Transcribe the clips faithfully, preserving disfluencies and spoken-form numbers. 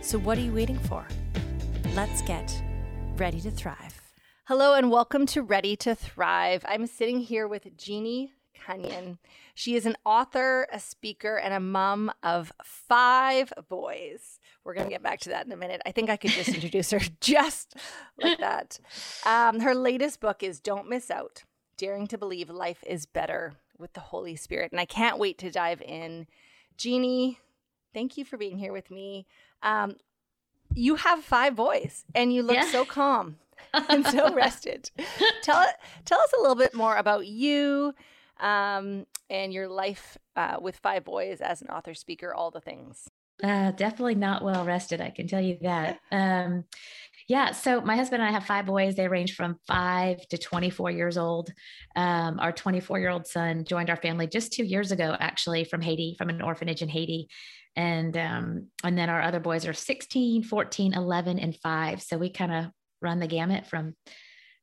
So what are you waiting for? Let's get ready to thrive. Hello and welcome to Ready to Thrive. I'm sitting here with Jeannie Cunyon. She is an author, a speaker, and a mom of five boys. We're going to get back to that in a minute. I think I could just introduce her just like that. Um, her latest book is Don't Miss Out, Daring to Believe Life is Better with the Holy Spirit. And I can't wait to dive in. Jeannie, thank you for being here with me. Um, you have five boys and you look yeah. so calm. I'm so rested. Tell tell us a little bit more about you um, and your life uh, with five boys as an author, speaker, all the things. Uh, definitely not well rested, I can tell you that. Um, yeah, so my husband and I have five boys. They range from five to twenty-four years old. Um, our twenty-four-year-old son joined our family just two years ago, actually, from Haiti, from an orphanage in Haiti. And, um, and then our other boys are sixteen, fourteen, eleven, and five. So we kind of run the gamut from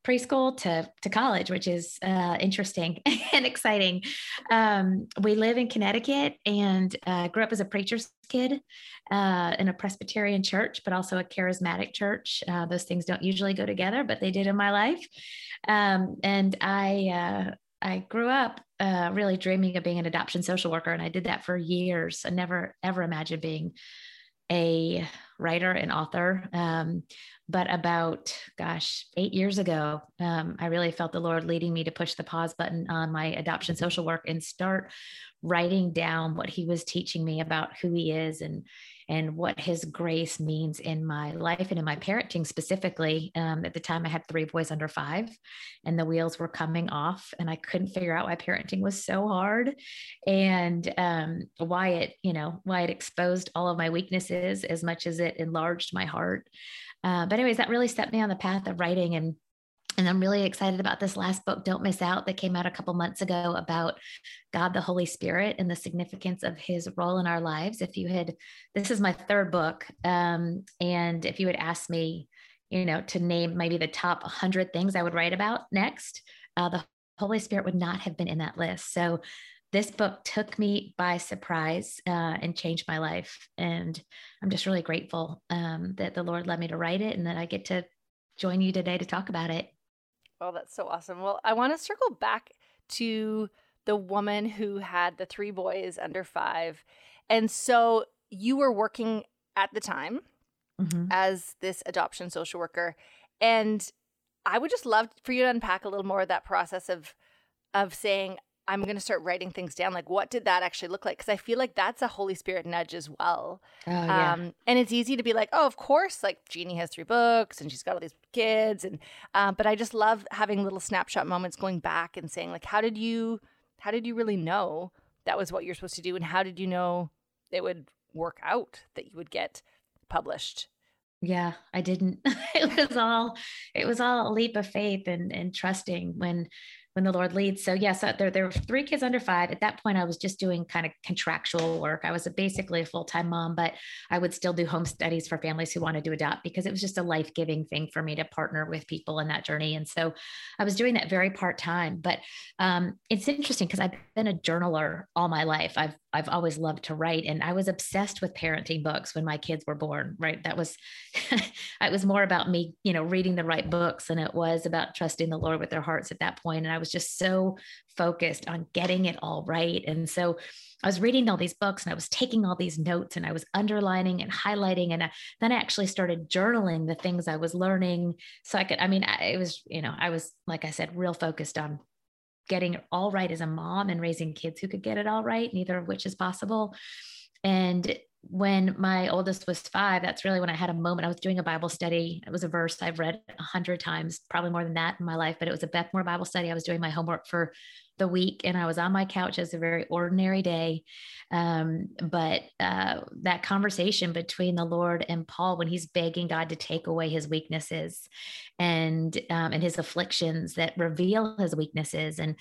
preschool to, to college, which is uh, interesting and exciting. Um, we live in Connecticut and uh, grew up as a preacher's kid uh, in a Presbyterian church, but also a charismatic church. Uh, those things don't usually go together, but they did in my life. Um, and I, uh, I grew up uh, really dreaming of being an adoption social worker. And I did that for years. I never, ever imagined being a writer and author. Um, but about, gosh, eight years ago, um, I really felt the Lord leading me to push the pause button on my adoption social work and start writing down what he was teaching me about who he is and, and what his grace means in my life and in my parenting specifically. Um, at the time I had three boys under five and the wheels were coming off and I couldn't figure out why parenting was so hard and um, why it, you know, why it exposed all of my weaknesses as much as it enlarged my heart. Uh, but anyways, that really set me on the path of writing. And And I'm really excited about this last book, Don't Miss Out, that came out a couple months ago about God, the Holy Spirit, and the significance of his role in our lives. If you had, this is my third book. Um, and if you had asked me, you know, to name maybe the top one hundred things I would write about next, uh, the Holy Spirit would not have been in that list. So this book took me by surprise uh, and changed my life. And I'm just really grateful um, that the Lord led me to write it and that I get to join you today to talk about it. Oh, that's so awesome. Well, I want to circle back to the woman who had the three boys under five. And so you were working at the time mm-hmm. as this adoption social worker. And I would just love for you to unpack a little more of that process of of saying, I'm going to start writing things down. Like, what did that actually look like? Because I feel like that's a Holy Spirit nudge as well. Oh, yeah. Um, and it's easy to be like, oh, of course, like Jeannie has three books and she's got all these kids. And um, but I just love having little snapshot moments going back and saying, like, how did you, how did you really know that was what you're supposed to do? And how did you know it would work out, that you would get published? Yeah, I didn't. It was all, it was all a leap of faith and and trusting when, when the Lord leads. So yes, yeah, so there, there were three kids under five. At that point, I was just doing kind of contractual work. I was a, basically a full-time mom, but I would still do home studies for families who wanted to adopt because it was just a life-giving thing for me to partner with people in that journey. And so I was doing that very part-time, but um, it's interesting because I've been a journaler all my life. I've, I've always loved to write. And I was obsessed with parenting books when my kids were born, right? That was, it was more about me, you know, reading the right books than it was about trusting the Lord with their hearts at that point. And I was just so focused on getting it all right. And so I was reading all these books and I was taking all these notes and I was underlining and highlighting. And I, then I actually started journaling the things I was learning. So I could, I mean, I, it was, you know, I was, like I said, real focused on getting it all right as a mom and raising kids who could get it all right, neither of which is possible. And when my oldest was five, that's really when I had a moment. I was doing a Bible study. It was a verse I've read a hundred times, probably more than that in my life, but it was a Beth Moore Bible study. I was doing my homework for the week and I was on my couch. As a very ordinary day. Um, but uh, that conversation between the Lord and Paul, when he's begging God to take away his weaknesses and, um, and his afflictions that reveal his weaknesses. And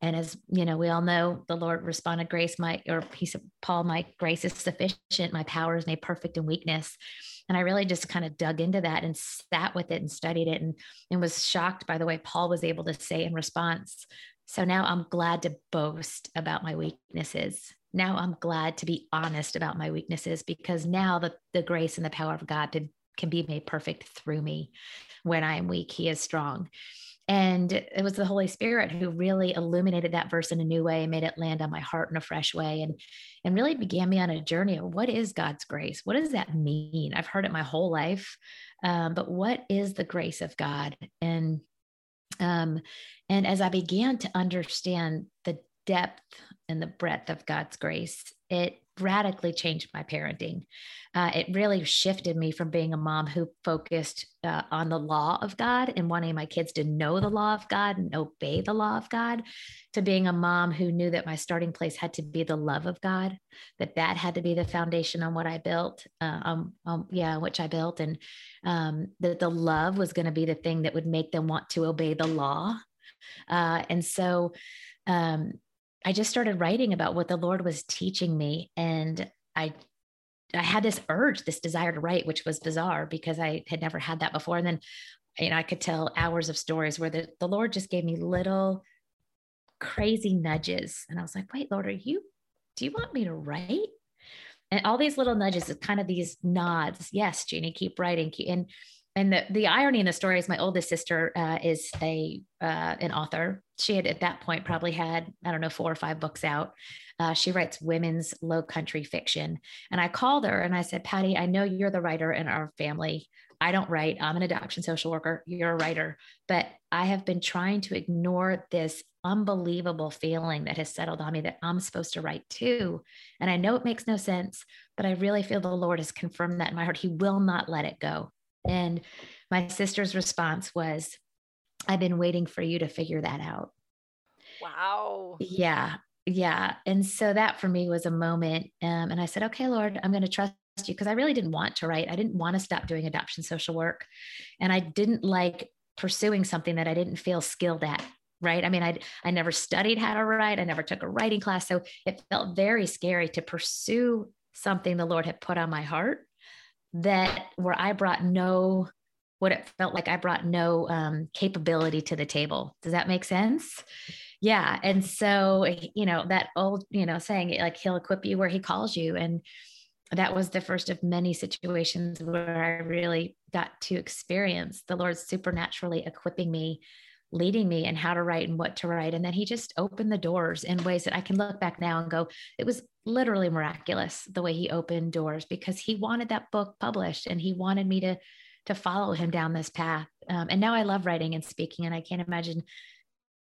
And as you know, we all know, the Lord responded, grace, my, or he said, Paul, my grace is sufficient. My power is made perfect in weakness. And I really just kind of dug into that and sat with it and studied it and, and was shocked by the way Paul was able to say in response. So now I'm glad to boast about my weaknesses. Now I'm glad to be honest about my weaknesses, because now the, the grace and the power of God can, can be made perfect through me. When I am weak, he is strong. And it was the Holy Spirit who really illuminated that verse in a new way and made it land on my heart in a fresh way, and, and really began me on a journey of what is God's grace? What does that mean? I've heard it my whole life, um, but what is the grace of God? And, um, and as I began to understand the depth and the breadth of God's grace, it radically changed my parenting. Uh, it really shifted me from being a mom who focused uh, on the law of God and wanting my kids to know the law of God and obey the law of God, to being a mom who knew that my starting place had to be the love of God, that that had to be the foundation on what I built, uh, um, um, yeah, which I built, and um, that the love was going to be the thing that would make them want to obey the law. Uh, and so, um, I just started writing about what the Lord was teaching me. And I, I had this urge, this desire to write, which was bizarre because I had never had that before. And then, you know, I could tell hours of stories where the, the Lord just gave me little crazy nudges. And I was like, wait, Lord, are you, do you want me to write? And all these little nudges is kind of these nods. Yes, Jeannie, keep writing. Keep, and, and the, the irony in the story is my oldest sister uh, is a, uh, an author. She had at that point probably had, I don't know, four or five books out. Uh, she writes women's low country fiction. And I called her and I said, Patty, I know you're the writer in our family. I don't write. I'm an adoption social worker. You're a writer. But I have been trying to ignore this unbelievable feeling that has settled on me that I'm supposed to write too. And I know it makes no sense, but I really feel the Lord has confirmed that in my heart. He will not let it go. And my sister's response was, I've been waiting for you to figure that out. Wow. Yeah. Yeah. And so that for me was a moment. Um, and I said, okay, Lord, I'm going to trust you, because I really didn't want to write. I didn't want to stop doing adoption social work. And I didn't like pursuing something that I didn't feel skilled at. Right. I mean, I, I never studied how to write. I never took a writing class. So it felt very scary to pursue something the Lord had put on my heart that where I brought no what it felt like I brought no um, capability to the table. Does that make sense? Yeah. And so, you know, that old, you know, saying like, he'll equip you where he calls you. And that was the first of many situations where I really got to experience the Lord supernaturally equipping me, leading me in how to write and what to write. And then he just opened the doors in ways that I can look back now and go, it was literally miraculous the way he opened doors, because he wanted that book published and he wanted me to to follow him down this path. Um, and now I love writing and speaking, and I can't imagine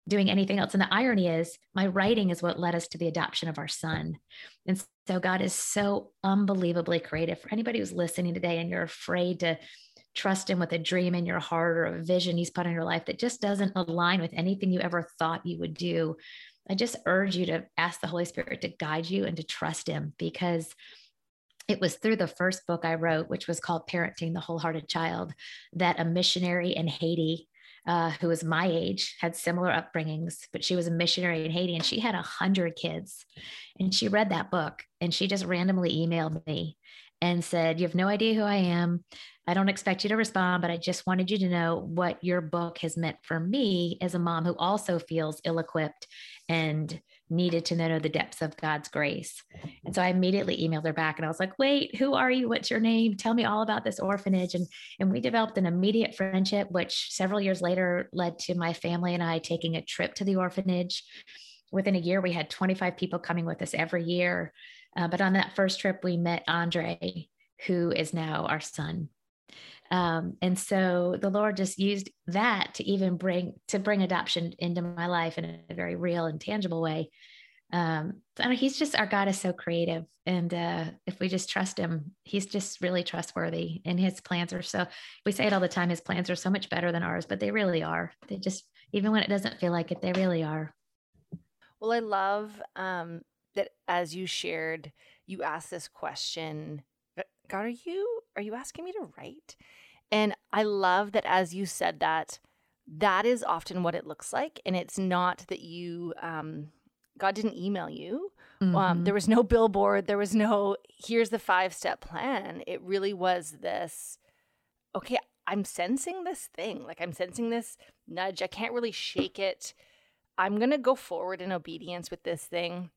doing anything else. And the irony is my writing is what led us to the adoption of our son. And so God is so unbelievably creative. For anybody who's listening today and you're afraid to trust him with a dream in your heart or a vision he's put in your life that just doesn't align with anything you ever thought you would do, I just urge you to ask the Holy Spirit to guide you and to trust him, because it was through the first book I wrote, which was called Parenting the Wholehearted Child, that a missionary in Haiti, uh, who was my age, had similar upbringings, but she was a missionary in Haiti and she had a hundred kids. And she read that book and she just randomly emailed me and said, you have no idea who I am. I don't expect you to respond, but I just wanted you to know what your book has meant for me as a mom who also feels ill-equipped and needed to know the depths of God's grace. And so I immediately emailed her back and I was like, wait, who are you? What's your name? Tell me all about this orphanage. And, and we developed an immediate friendship, which several years later led to my family and I taking a trip to the orphanage. Within a year, we had twenty-five people coming with us every year. Uh, but on that first trip, we met Andre, who is now our son. Um, and so the Lord just used that to even bring, to bring adoption into my life in a very real and tangible way. Um, he's just, our God is so creative. And, uh, if we just trust him, he's just really trustworthy, and his plans are so, we say it all the time, his plans are so much better than ours, but they really are. They just, even when it doesn't feel like it, they really are. Well, I love, um, that as you shared, you asked this question, God, are you, are you asking me to write? And I love that as you said that, that is often what it looks like. And it's not that you, um, God didn't email you. Mm-hmm. Um, there was no billboard. There was no, here's the five-step plan. It really was this, okay, I'm sensing this thing. Like I'm sensing this nudge. I can't really shake it. I'm going to go forward in obedience with this thing,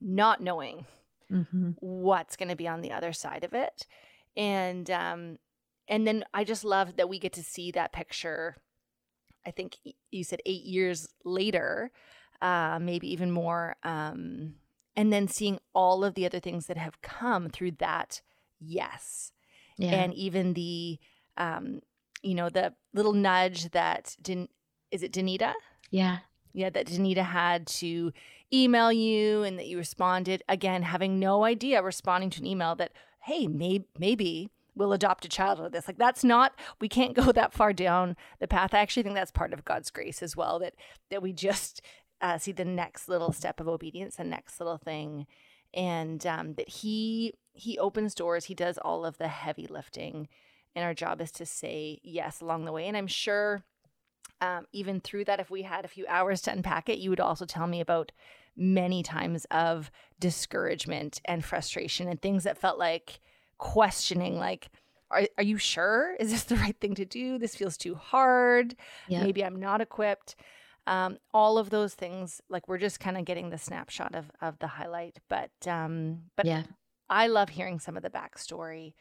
not knowing mm-hmm. what's going to be on the other side of it. And, um, and then I just love that we get to see that picture. I think you said eight years later, Uh, maybe even more, um, and then seeing all of the other things that have come through that yes. Yeah. And even the, um, you know, the little nudge that, Dan- is it Danita? Yeah. Yeah, that Danita had to email you and that you responded. Again, having no idea, responding to an email that, hey, may- maybe we'll adopt a child out of this. Like that's not, we can't go that far down the path. I actually think that's part of God's grace as well, that that we just – Uh, see the next little step of obedience, the next little thing. And um, that he he opens doors. He does all of the heavy lifting. And our job is to say yes along the way. And I'm sure um, even through that, if we had a few hours to unpack it, you would also tell me about many times of discouragement and frustration and things that felt like questioning, like, are, are you sure? Is this the right thing to do? This feels too hard. Yeah. Maybe I'm not equipped. Um, all of those things, like we're just kind of getting the snapshot of, of the highlight, but, um, but yeah. I love hearing some of the backstory,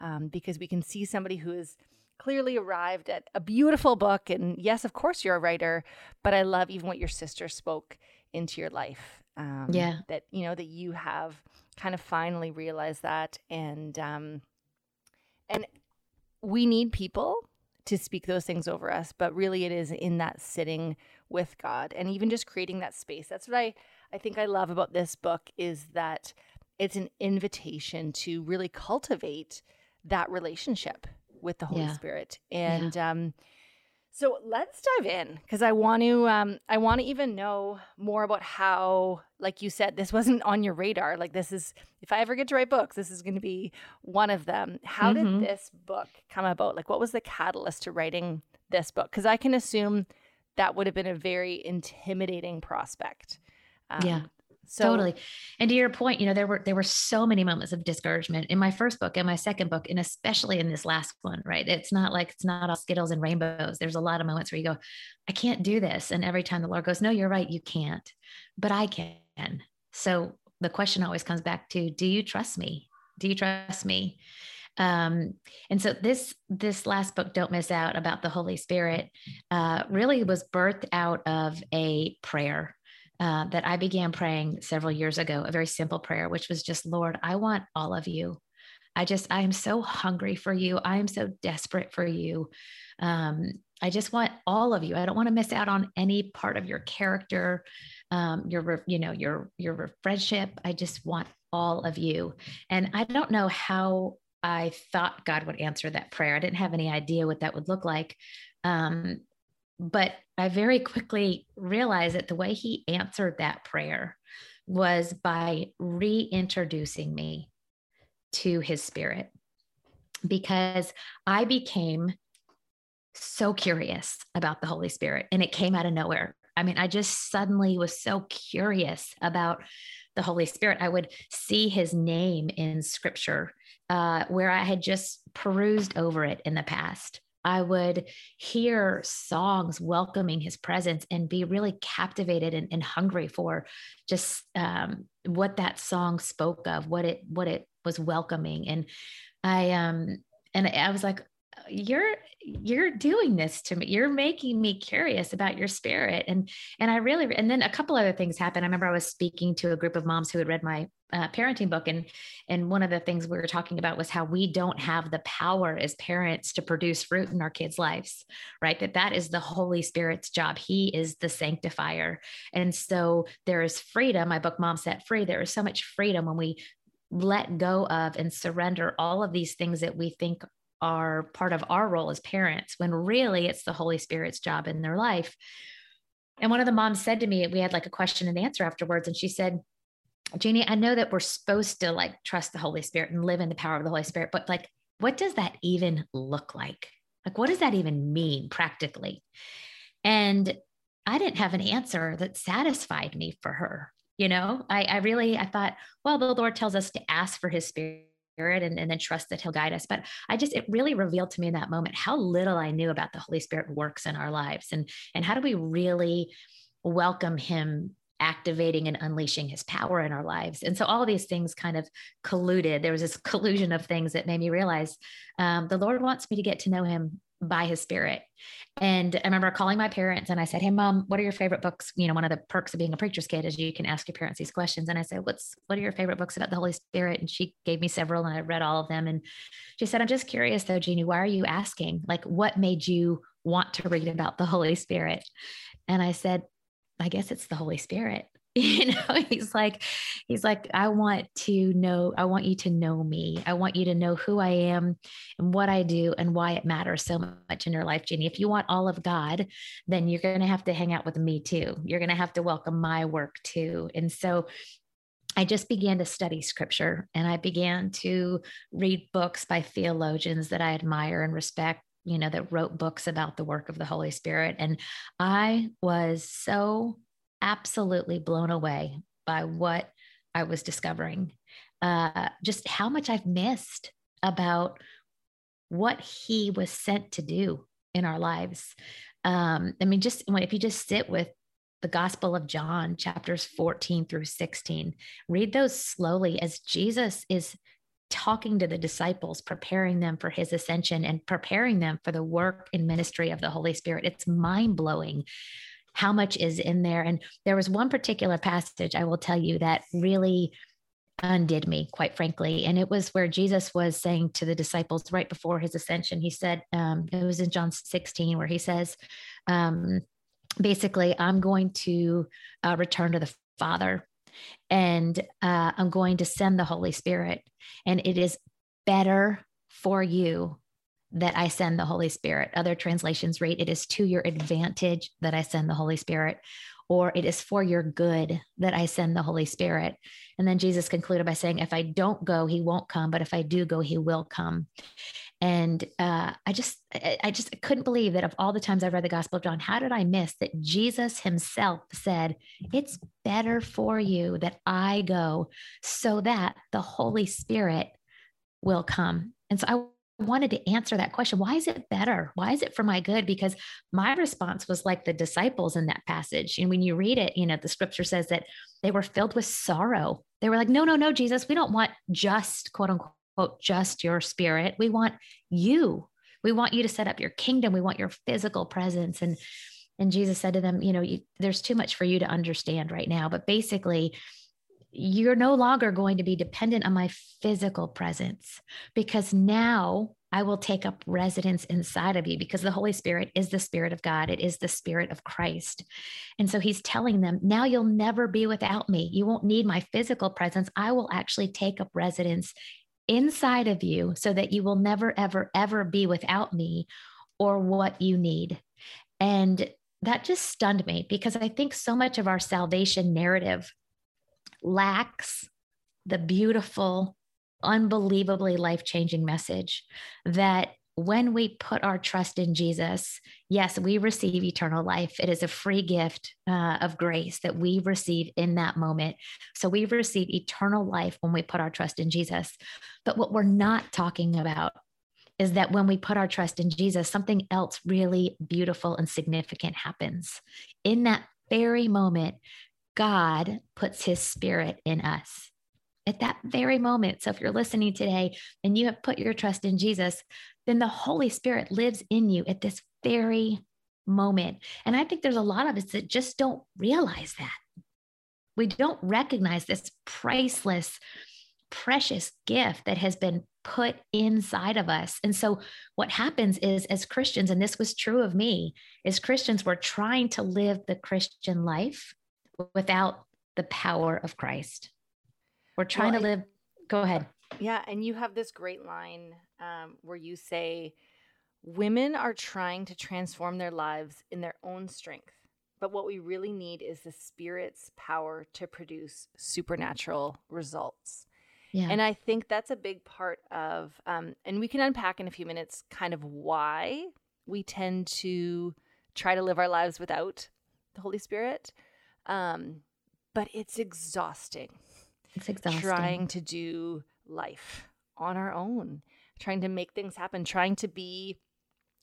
um, because we can see somebody who has clearly arrived at a beautiful book and yes, of course you're a writer, but I love even what your sister spoke into your life. Um, yeah. that, you know, that you have kind of finally realized that. And, um, and we need people to speak those things over us, but really it is in that sitting with God and even just creating that space. That's what I, I think I love about this book is that it's an invitation to really cultivate that relationship with the Holy yeah. Spirit. And yeah. um, so let's dive in because I want to um, I want to even know more about how, like you said, this wasn't on your radar. Like this is, if I ever get to write books, this is going to be one of them. How mm-hmm. did this book come about? Like what was the catalyst to writing this book? Because I can assume that would have been a very intimidating prospect. Um, yeah, so- totally. And to your point, you know, there were, there were so many moments of discouragement in my first book and my second book, and especially in this last one, right? It's not like, it's not all Skittles and rainbows. There's a lot of moments where you go, I can't do this. And every time the Lord goes, no, you're right. You can't, but I can. So the question always comes back to, do you trust me? Do you trust me? Um, and so this, this last book, Don't Miss Out, about the Holy Spirit, uh, really was birthed out of a prayer, uh, that I began praying several years ago, a very simple prayer, which was just, Lord, I want all of you. I just, I am so hungry for you. I am so desperate for you. Um, I just want all of you. I don't want to miss out on any part of your character, um, your, you know, your, your friendship. I just want all of you. And I don't know how I thought God would answer that prayer. I didn't have any idea what that would look like. Um, but I very quickly realized that the way he answered that prayer was by reintroducing me to his Spirit, because I became so curious about the Holy Spirit, and it came out of nowhere. I mean, I just suddenly was so curious about the Holy Spirit. I would see his name in scripture, uh, where I had just perused over it in the past. I would hear songs welcoming his presence and be really captivated and, and hungry for just, um, what that song spoke of, what it, what it was welcoming. And I, um, and I was like, you're, you're doing this to me. You're making me curious about your Spirit. And, and I really, and then a couple other things happened. I remember I was speaking to a group of moms who had read my uh, parenting book. And, and one of the things we were talking about was how we don't have the power as parents to produce fruit in our kids' lives, right? That that is the Holy Spirit's job. He is the sanctifier. And so there is freedom. My book, Mom Set Free, there is so much freedom when we let go of and surrender all of these things that we think are part of our role as parents, when really it's the Holy Spirit's job in their life. And one of the moms said to me, we had like a question and answer afterwards. And she said, Jeannie, I know that we're supposed to like trust the Holy Spirit and live in the power of the Holy Spirit, but like, what does that even look like? Like, what does that even mean practically? And I didn't have an answer that satisfied me for her. You know, I, I really, I thought, well, the Lord tells us to ask for his spirit and, and then trust that he'll guide us. But I just, it really revealed to me in that moment how little I knew about the Holy Spirit works in our lives, and, and how do we really welcome him activating and unleashing his power in our lives. And so all of these things kind of colluded. There was this collusion of things that made me realize um, the Lord wants me to get to know him by his spirit. And I remember calling my parents and I said, hey, mom, what are your favorite books? You know, one of the perks of being a preacher's kid is you can ask your parents these questions. And I said, what's, what are your favorite books about the Holy Spirit? And she gave me several and I read all of them. And she said, I'm just curious though, Jeannie, why are you asking? Like, what made you want to read about the Holy Spirit? And I said, I guess it's the Holy Spirit. You know, he's like, he's like, I want to know, I want you to know me. I want you to know who I am and what I do and why it matters so much in your life, Jeannie. If you want all of God, then you're going to have to hang out with me too. You're going to have to welcome my work too. And so I just began to study scripture, and I began to read books by theologians that I admire and respect, you know, that wrote books about the work of the Holy Spirit. And I was so absolutely blown away by what I was discovering, uh, just how much I've missed about what he was sent to do in our lives. Um, I mean, just if you just sit with the Gospel of John, chapters fourteen through sixteen, read those slowly as Jesus is talking to the disciples, preparing them for his ascension and preparing them for the work and ministry of the Holy Spirit. It's mind-blowing how much is in there. And there was one particular passage, I will tell you, that really undid me, quite frankly. And it was where Jesus was saying to the disciples right before his ascension, he said, um, it was in John sixteen, where he says, um, basically, I'm going to uh, return to the Father, and uh, I'm going to send the Holy Spirit. And it is better for you that I send the Holy Spirit. Other translations read, it is to your advantage that I send the Holy Spirit, or it is for your good that I send the Holy Spirit. And then Jesus concluded by saying, if I don't go, he won't come, but if I do go, he will come. And uh, I just, I just couldn't believe that of all the times I've read the Gospel of John, how did I miss that Jesus himself said, it's better for you that I go so that the Holy Spirit will come. And so I wanted to answer that question. Why is it better? Why is it for my good? Because my response was like the disciples in that passage. And when you read it, you know, the scripture says that they were filled with sorrow. They were like, no, no, no, Jesus, we don't want just quote unquote, just your spirit. We want you. We want you to set up your kingdom. We want your physical presence. And, and Jesus said to them, you know, you, there's too much for you to understand right now, but basically you're no longer going to be dependent on my physical presence, because now I will take up residence inside of you, because the Holy Spirit is the Spirit of God. It is the Spirit of Christ. And so he's telling them, now you'll never be without me. You won't need my physical presence. I will actually take up residence inside of you so that you will never, ever, ever be without me or what you need. And that just stunned me, because I think so much of our salvation narrative lacks the beautiful, unbelievably life-changing message that when we put our trust in Jesus, yes, we receive eternal life. It is a free gift uh, of grace that we receive in that moment. So we receive eternal life when we put our trust in Jesus. But what we're not talking about is that when we put our trust in Jesus, something else really beautiful and significant happens. In that very moment, God puts his spirit in us at that very moment. So if you're listening today and you have put your trust in Jesus, then the Holy Spirit lives in you at this very moment. And I think there's a lot of us that just don't realize that. we don't recognize this priceless, precious gift that has been put inside of us. And so what happens is, as Christians, and this was true of me, as Christians, we're trying to live the Christian life without the power of Christ. We're trying well, to live. Go ahead. Yeah. And you have this great line um, where you say, women are trying to transform their lives in their own strength, but what we really need is the Spirit's power to produce supernatural results. Yeah. And I think that's a big part of, um, and we can unpack in a few minutes kind of why we tend to try to live our lives without the Holy Spirit. Um, but it's exhausting. It's exhausting. Trying to do life on our own, trying to make things happen, trying to be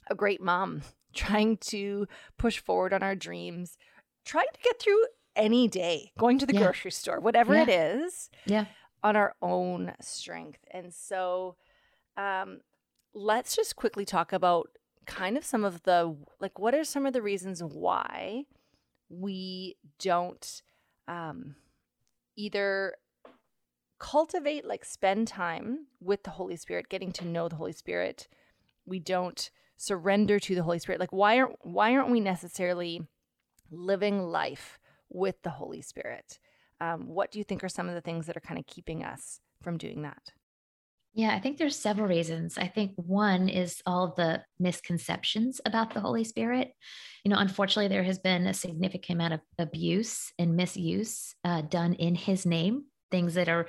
a great mom, trying to push forward on our dreams, trying to get through any day, going to the yeah. grocery store, whatever yeah. it is. Yeah. On our own strength. And so um, let's just quickly talk about kind of some of the, like, what are some of the reasons why we don't um, either cultivate, like spend time with the Holy Spirit, getting to know the Holy Spirit. We don't surrender to the Holy Spirit. Like, why aren't, why aren't we necessarily living life with the Holy Spirit? Um, what do you think are some of the things that are kind of keeping us from doing that? Yeah, I think there's several reasons. I think one is all the misconceptions about the Holy Spirit. You know, unfortunately, there has been a significant amount of abuse and misuse uh, done in his name, things that are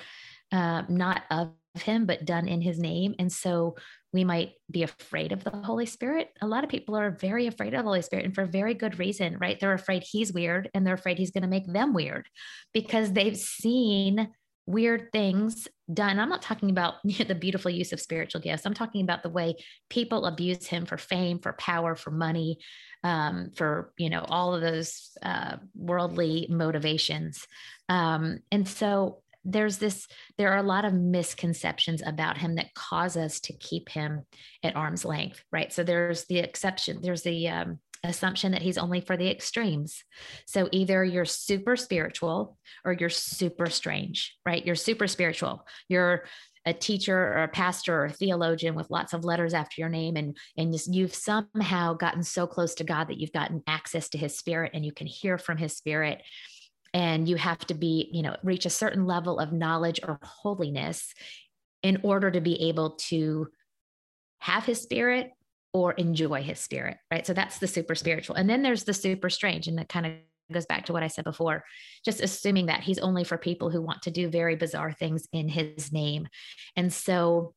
uh, not of him, but done in his name. And so we might be afraid of the Holy Spirit. A lot of people are very afraid of the Holy Spirit, and for very good reason, right? They're afraid he's weird, and they're afraid he's going to make them weird because they've seen weird things done. I'm not talking about the beautiful use of spiritual gifts. I'm talking about the way people abuse him for fame, for power, for money, um, for, you know, all of those uh, worldly motivations. Um, and so There's this, there are a lot of misconceptions about him that cause us to keep him at arm's length, right? So there's the exception, there's the um, assumption that he's only for the extremes. So either you're super spiritual or you're super strange, right? You're super spiritual. You're a teacher or a pastor or a theologian with lots of letters after your name. And, and just, you've somehow gotten so close to God that you've gotten access to his Spirit and you can hear from his Spirit. And you have to be, you know, reach a certain level of knowledge or holiness in order to be able to have his Spirit or enjoy his Spirit, right? So that's the super spiritual. And then there's the super strange. And that kind of goes back to what I said before, just assuming that he's only for people who want to do very bizarre things in his name. And so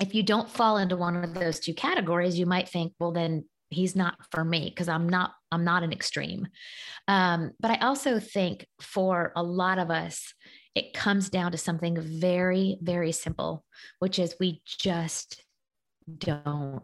if you don't fall into one of those two categories, you might think, well, then he's not for me because I'm not, I'm not an extreme. Um, but I also think for a lot of us, it comes down to something very, very simple, which is we just don't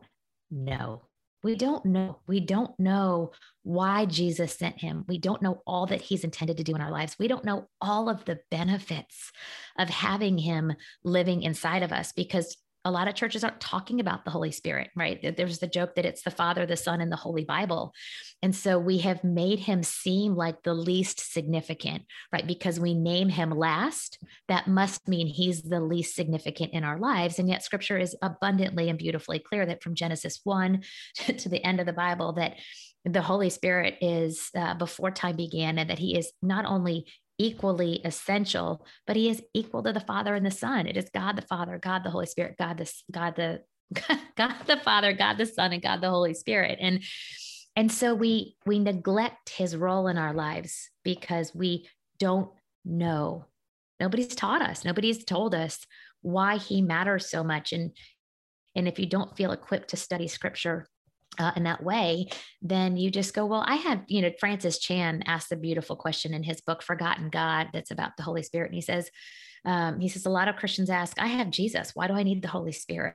know. We don't know. We don't know why Jesus sent him. We don't know all that he's intended to do in our lives. We don't know all of the benefits of having him living inside of us, because a lot of churches aren't talking about the Holy Spirit, right? There's the joke that it's the Father, the Son, and the Holy Bible. And so we have made him seem like the least significant, right? Because we name him last, that must mean he's the least significant in our lives. And yet Scripture is abundantly and beautifully clear that from Genesis one to the end of the Bible, that the Holy Spirit is uh, before time began, and that he is not only equally essential, but he is equal to the Father and the Son. It is God the Father, God the Holy Spirit, God the God the God the Father, God the Son, and God the Holy Spirit. And and so we we neglect his role in our lives because we don't know. Nobody's taught us. Nobody's told us why he matters so much. And and if you don't feel equipped to study Scripture Uh, in that way, then you just go, well, I have, you know, Francis Chan asked a beautiful question in his book, Forgotten God, that's about the Holy Spirit. And he says, um, he says, a lot of Christians ask, I have Jesus. Why do I need the Holy Spirit?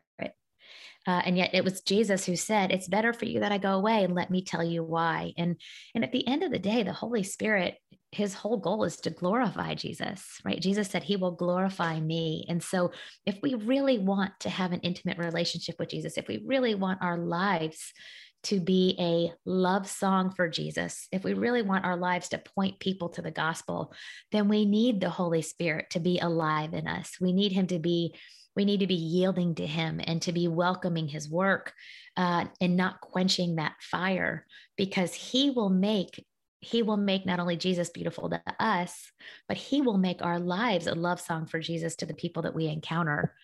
Uh, and yet it was Jesus who said, it's better for you that I go away, and let me tell you why. And, and at the end of the day, the Holy Spirit, his whole goal is to glorify Jesus, right? Jesus said, he will glorify me. And so if we really want to have an intimate relationship with Jesus, if we really want our lives to be a love song for Jesus, if we really want our lives to point people to the gospel, then we need the Holy Spirit to be alive in us. We need him to be, we need to be yielding to him and to be welcoming his work uh, and not quenching that fire, because he will make He will make not only Jesus beautiful to us, but he will make our lives a love song for Jesus to the people that we encounter.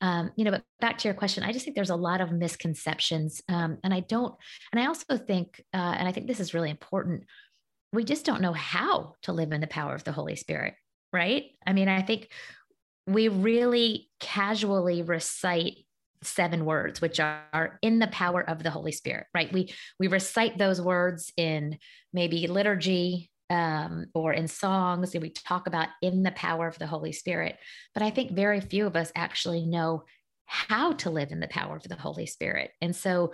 Um, you know, but back to your question, I just think there's a lot of misconceptions. Um, and I don't, and I also think, uh, and I think this is really important, we just don't know how to live in the power of the Holy Spirit, right? I mean, I think we really casually recite seven words, which are in the power of the Holy Spirit, right? We, we recite those words in maybe liturgy, um, or in songs, and we talk about in the power of the Holy Spirit, but I think very few of us actually know how to live in the power of the Holy Spirit. And so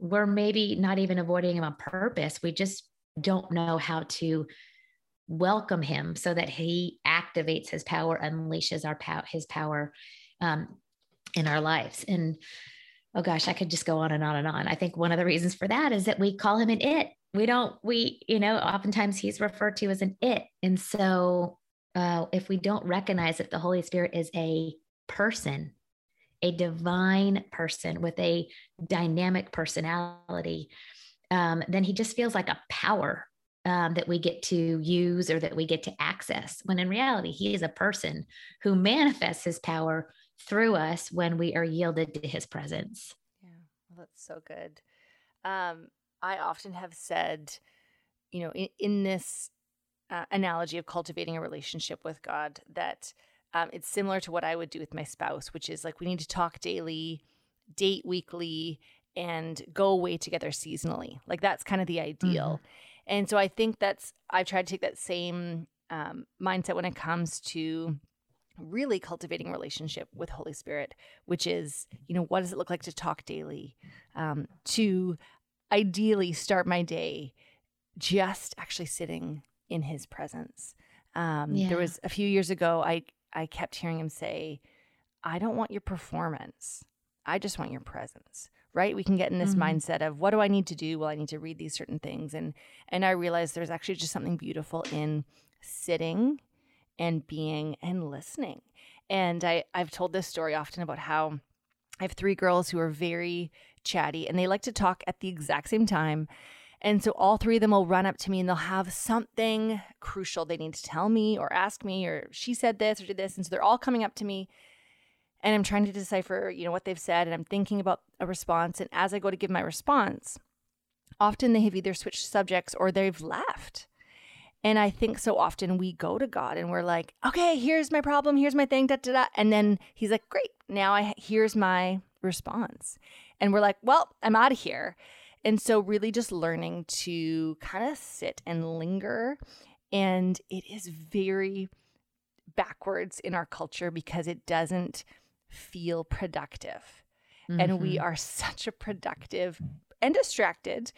we're maybe not even avoiding him on purpose. We just don't know how to welcome him so that he activates his power, unleashes our power, his power, um, in our lives. And oh gosh, I could just go on and on and on. I think one of the reasons for that is that we call him an it. We don't, we, you know, oftentimes he's referred to as an it. And so uh, if we don't recognize that the Holy Spirit is a person, a divine person with a dynamic personality, um, then he just feels like a power Um, that we get to use or that we get to access, when in reality, he is a person who manifests his power through us when we are yielded to his presence. Yeah, well, that's so good. Um, I often have said, you know, in, in this uh, analogy of cultivating a relationship with God, that um, it's similar to what I would do with my spouse, which is like we need to talk daily, date weekly, and go away together seasonally. Like that's kind of the ideal. Mm-hmm. And so I think that's, I've tried to take that same um, mindset when it comes to really cultivating a relationship with Holy Spirit, which is, you know, what does it look like to talk daily, um, to ideally start my day just actually sitting in his presence. Um, yeah. There was a few years ago, I, I kept hearing him say, I don't want your performance. I just want your presence. Right? We can get in this mm-hmm. mindset of what do I need to do? Well, I need to read these certain things. And and I realized there's actually just something beautiful in sitting and being and listening. And I, I've told this story often about how I have three girls who are very chatty and they like to talk at the exact same time. And so all three of them will run up to me and they'll have something crucial they need to tell me or ask me, or she said this or did this. And so they're all coming up to me. And I'm trying to decipher, you know, what they've said, and I'm thinking about a response. And as I go to give my response, often they have either switched subjects or they've left. And I think so often we go to God and we're like, okay, here's my problem, here's my thing, da da da. And then he's like, great, now I here's my response. And we're like, well, I'm out of here. And so really just learning to kind of sit and linger. And it is very backwards in our culture because it doesn't feel productive. Mm-hmm. And we are such a productive and distracted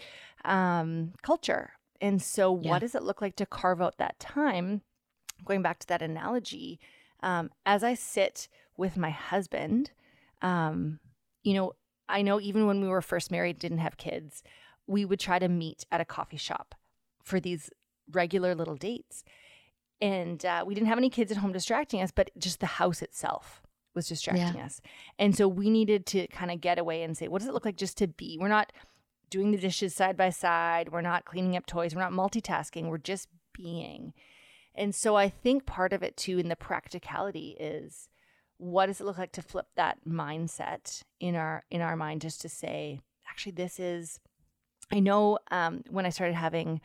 um, culture. And so yeah. What does it look like to carve out that time? Going back to that analogy, um, as I sit with my husband, um, you know, I know even when we were first married, didn't have kids, we would try to meet at a coffee shop for these regular little dates. And uh, we didn't have any kids at home distracting us, but just the house itself was distracting yeah. us. And so we needed to kind of get away and say, what does it look like just to be? We're not doing the dishes side by side. We're not cleaning up toys. We're not multitasking. We're just being. And so I think part of it too in the practicality is, what does it look like to flip that mindset in our in our mind, just to say, actually, this is, I know um, when I started having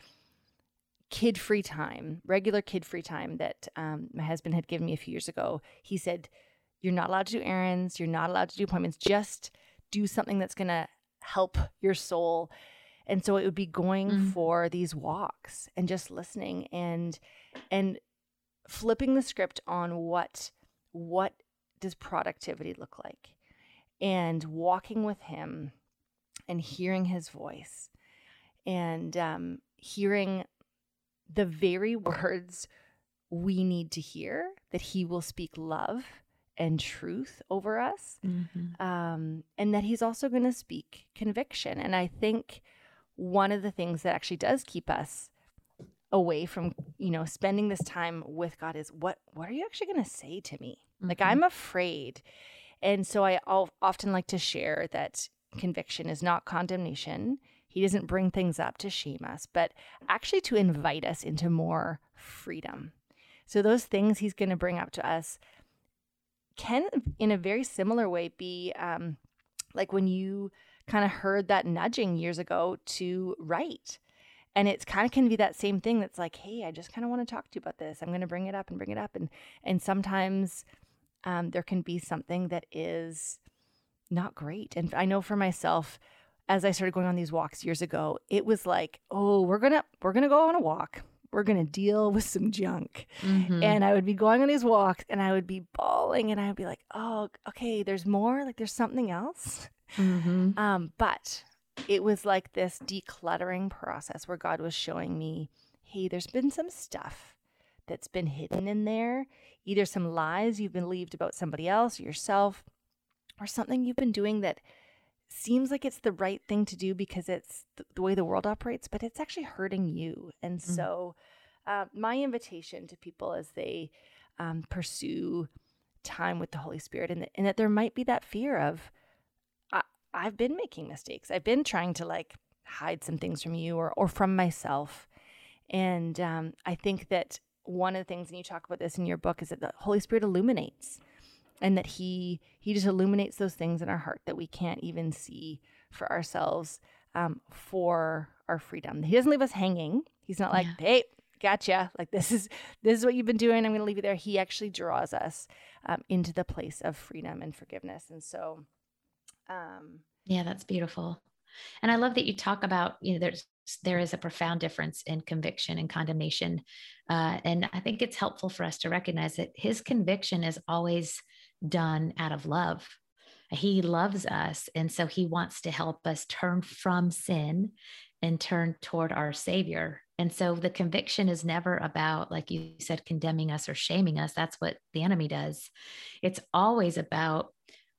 kid-free time, regular kid-free time that um, my husband had given me a few years ago, he said, you're not allowed to do errands. You're not allowed to do appointments. Just do something that's going to help your soul. And so it would be going mm-hmm. for these walks and just listening and and flipping the script on what what does productivity look like, and walking with him and hearing his voice and um, hearing the very words we need to hear, that he will speak love and truth over us. Mm-hmm. Um, and that he's also going to speak conviction. And I think one of the things that actually does keep us away from, you know, spending this time with God is what, what are you actually going to say to me? Mm-hmm. Like, I'm afraid. And so I often like to share that conviction is not condemnation. He doesn't bring things up to shame us, but actually to invite us into more freedom. So those things he's going to bring up to us can, in a very similar way, be um, like when you kind of heard that nudging years ago to write. And it's kind of can be that same thing that's like, hey, I just kind of want to talk to you about this. I'm going to bring it up and bring it up. And and sometimes um, there can be something that is not great. And I know for myself, as I started going on these walks years ago, it was like, oh, we're going to we're going to go on a walk. We're going to deal with some junk. Mm-hmm. And I would be going on these walks and I would be bawling and I would be like, oh, okay, there's more, like there's something else. Mm-hmm. Um, but it was like this decluttering process where God was showing me, hey, there's been some stuff that's been hidden in there, either some lies you've believed about somebody else, or yourself, or something you've been doing that seems like it's the right thing to do because it's th- the way the world operates, but it's actually hurting you. And mm-hmm. so uh, my invitation to people as they um, pursue time with the Holy Spirit, and, th- and that there might be that fear of, I've been making mistakes. I've been trying to like hide some things from you or, or from myself. And um, I think that one of the things, and you talk about this in your book, is that the Holy Spirit illuminates, and that he, he just illuminates those things in our heart that we can't even see for ourselves, um, for our freedom. He doesn't leave us hanging. He's not like, yeah. Hey, gotcha. Like this is, this is what you've been doing. I'm going to leave you there. He actually draws us um, into the place of freedom and forgiveness. And so Um, yeah, that's beautiful. And I love that you talk about, you know, there's, there is a profound difference in conviction and condemnation. Uh, and I think it's helpful for us to recognize that his conviction is always done out of love. He loves us. And so he wants to help us turn from sin and turn toward our Savior. And so the conviction is never about, like you said, condemning us or shaming us. That's what the enemy does. It's always about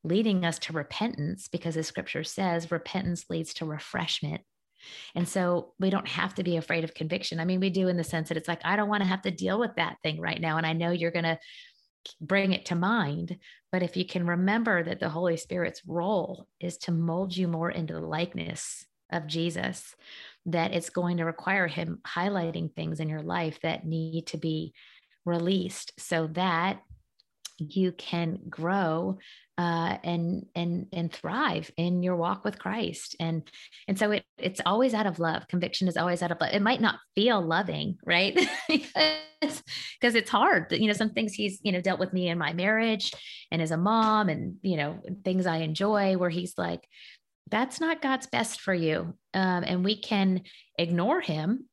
leading us to repentance, because the scripture says repentance leads to refreshment. And so we don't have to be afraid of conviction. I mean, we do in the sense that it's like, I don't want to have to deal with that thing right now. And I know you're going to bring it to mind, but if you can remember that the Holy Spirit's role is to mold you more into the likeness of Jesus, that it's going to require him highlighting things in your life that need to be released so that you can grow uh, and and and thrive in your walk with Christ. And and so it it's always out of love. Conviction is always out of love. It might not feel loving, right? Because it's hard. You know, some things he's, you know, dealt with me in my marriage and as a mom, and, you know, things I enjoy where he's like, that's not God's best for you. Um, and we can ignore him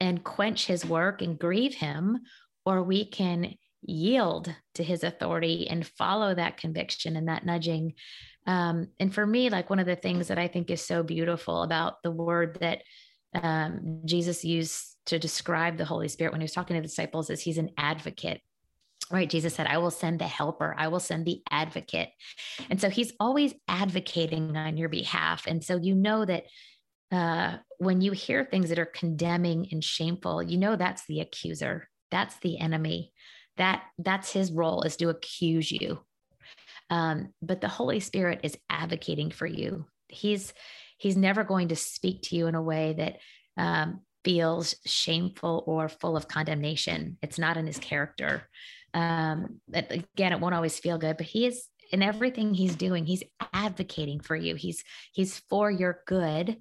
and quench his work and grieve him, or we can yield to his authority and follow that conviction and that nudging. Um, and for me, like, one of the things that I think is so beautiful about the word that um, Jesus used to describe the Holy Spirit when he was talking to the disciples is he's an advocate, right? Jesus said, I will send the helper. I will send the advocate. And so he's always advocating on your behalf. And so, you know, that uh, when you hear things that are condemning and shameful, you know, that's the accuser. That's the enemy. That that's his role, is to accuse you. Um, but the Holy Spirit is advocating for you. He's, he's never going to speak to you in a way that um, feels shameful or full of condemnation. It's not in his character. Um, again, it won't always feel good, but he is, in everything he's doing, he's advocating for you. He's, he's for your good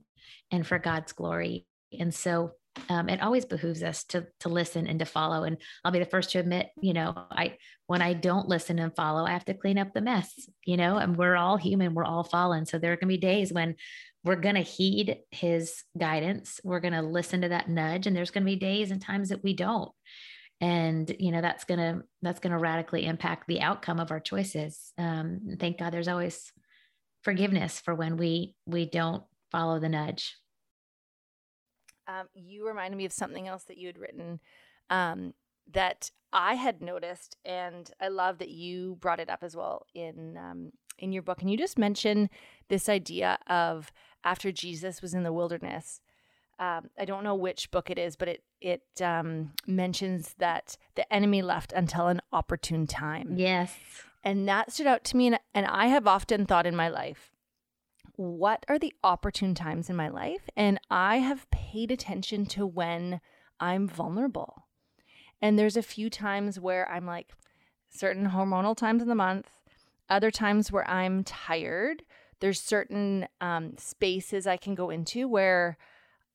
and for God's glory. And so Um, it always behooves us to, to listen and to follow. And I'll be the first to admit, you know, I, when I don't listen and follow, I have to clean up the mess, you know, and we're all human, we're all fallen. So there are going to be days when we're going to heed his guidance. We're going to listen to that nudge. And there's going to be days and times that we don't. And, you know, that's going to, that's going to radically impact the outcome of our choices. Um, and thank God there's always forgiveness for when we, we don't follow the nudge. Um, you reminded me of something else that you had written um, that I had noticed, and I love that you brought it up as well in um, in your book. And you just mentioned this idea of, after Jesus was in the wilderness, um, I don't know which book it is, but it it um, mentions that the enemy left until an opportune time. Yes. And that stood out to me. And, and I have often thought in my life, what are the opportune times in my life? And I have paid attention to when I'm vulnerable. And there's a few times where I'm like, certain hormonal times in the month, other times where I'm tired. There's certain um, spaces I can go into where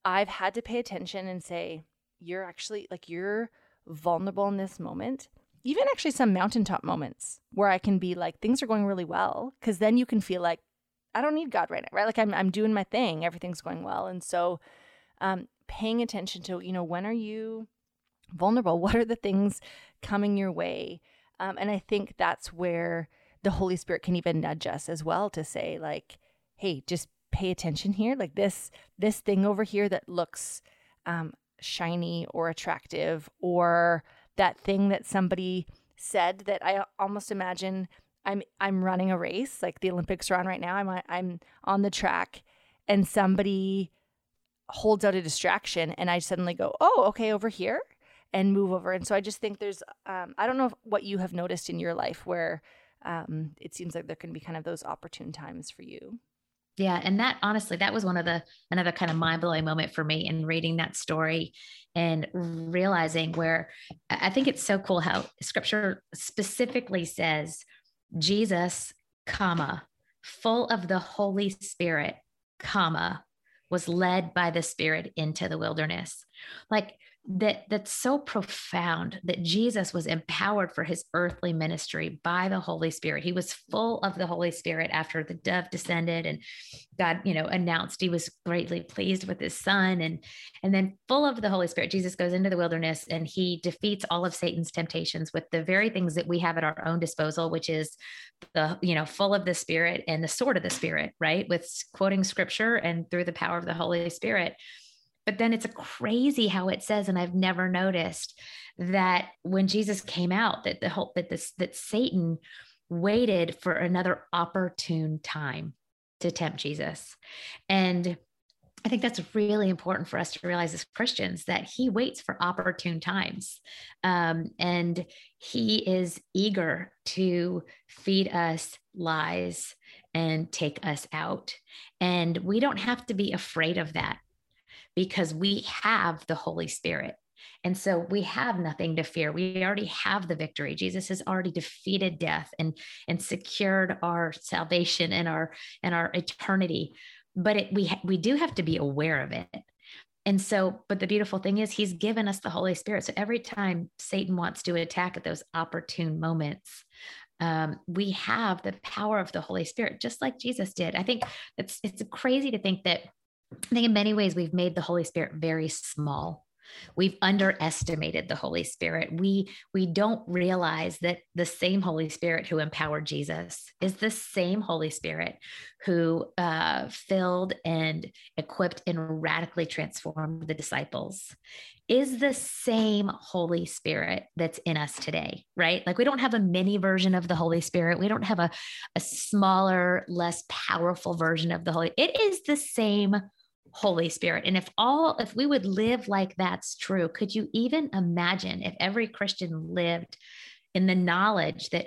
I've had to pay attention and say, you're actually like, you're vulnerable in this moment. Even actually some mountaintop moments where I can be like, things are going really well. Cause then you can feel like, I don't need God right now, right? Like I'm, I'm doing my thing. Everything's going well. And so um, paying attention to, you know, when are you vulnerable? What are the things coming your way? Um, and I think that's where the Holy Spirit can even nudge us as well to say like, hey, just pay attention here. Like this, this thing over here that looks um, shiny or attractive, or that thing that somebody said that I almost imagine I'm, I'm running a race. Like the Olympics are on right now. I'm, I'm on the track and somebody holds out a distraction and I suddenly go, oh, okay, over here, and move over. And so I just think there's, um, I don't know if, what you have noticed in your life where Um, it seems like there can be kind of those opportune times for you. Yeah. And that, honestly, that was one of the, another kind of mind-blowing moment for me in reading that story and realizing where I think it's so cool how scripture specifically says, Jesus, comma, full of the Holy Spirit, comma, was led by the Spirit into the wilderness. Like, That that's so profound that Jesus was empowered for his earthly ministry by the Holy Spirit. He was full of the Holy Spirit after the dove descended and God, you know, announced he was greatly pleased with his son. And, and then full of the Holy Spirit, Jesus goes into the wilderness and he defeats all of Satan's temptations with the very things that we have at our own disposal, which is the, you know, full of the Spirit and the sword of the Spirit, right? With quoting scripture and through the power of the Holy Spirit. But then it's a crazy how it says, and I've never noticed that when Jesus came out, that the whole, that this, that Satan waited for another opportune time to tempt Jesus. And I think that's really important for us to realize as Christians, that he waits for opportune times. Um, and he is eager to feed us lies and take us out. And we don't have to be afraid of that, because we have the Holy Spirit. And so we have nothing to fear. We already have the victory. Jesus has already defeated death and, and secured our salvation and our, and our eternity. But it, we, we do have to be aware of it. And so, but the beautiful thing is he's given us the Holy Spirit. So every time Satan wants to attack at those opportune moments, um, we have the power of the Holy Spirit, just like Jesus did. I think it's, it's crazy to think that I think in many ways, we've made the Holy Spirit very small. We've underestimated the Holy Spirit. We, we don't realize that the same Holy Spirit who empowered Jesus is the same Holy Spirit who uh, filled and equipped and radically transformed the disciples, is the same Holy Spirit that's in us today, right? Like we don't have a mini version of the Holy Spirit. We don't have a, a smaller, less powerful version of the Holy. It is the same Holy Spirit. And if all, if we would live like that's true, could you even imagine if every Christian lived in the knowledge that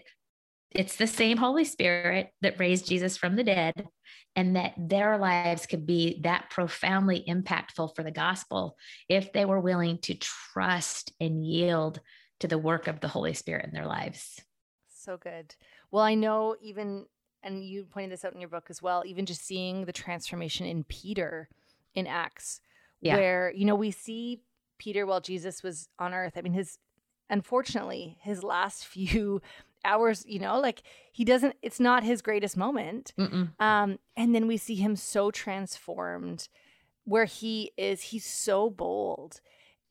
it's the same Holy Spirit that raised Jesus from the dead, and that their lives could be that profoundly impactful for the gospel if they were willing to trust and yield to the work of the Holy Spirit in their lives? So good. Well, I know even, and you pointed this out in your book as well, even just seeing the transformation in Peter in Acts, yeah, where, you know, we see Peter while Jesus was on earth. I mean, his, unfortunately, his last few hours, you know, like he doesn't, it's not his greatest moment. Um, and then we see him so transformed where he is, he's so bold.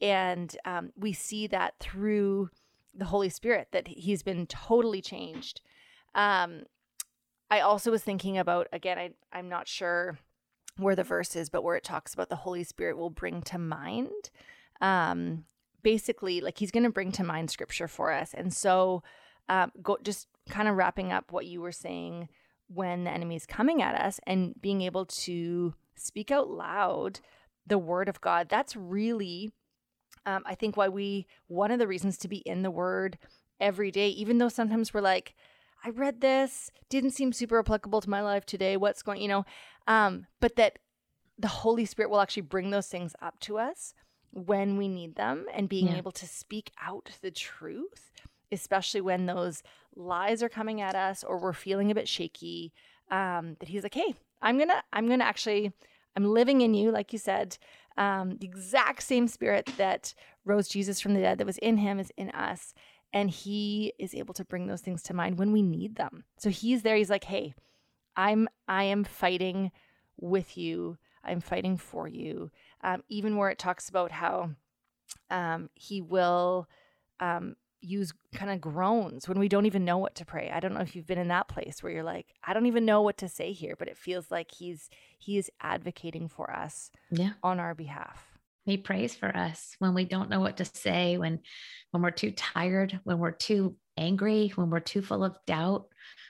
And um, we see that through the Holy Spirit, that he's been totally changed. Um, I also was thinking about, again, I, I'm not sure where the verse is, but where it talks about the Holy Spirit will bring to mind. Um, basically, like he's going to bring to mind scripture for us. And so um, go, just kind of wrapping up what you were saying, when the enemy is coming at us and being able to speak out loud the Word of God. That's really, um, I think, why we, one of the reasons to be in the Word every day, even though sometimes we're like, I read this, didn't seem super applicable to my life today. What's going, you know, um, but that the Holy Spirit will actually bring those things up to us when we need them, and being yeah. able to speak out the truth, especially when those lies are coming at us or we're feeling a bit shaky, um, that he's like, hey, I'm going to, I'm going to actually, I'm living in you. Like you said, um, the exact same Spirit that rose Jesus from the dead that was in him is in us. And he is able to bring those things to mind when we need them. So he's there. He's like, hey, I'm, I am fighting with you. I'm fighting for you. Um, even where it talks about how um, he will um, use kind of groans when we don't even know what to pray. I don't know if you've been in that place where you're like, I don't even know what to say here, but it feels like he's he is advocating for us yeah. on our behalf. He prays for us when we don't know what to say, when, when we're too tired, when we're too angry, when we're too full of doubt,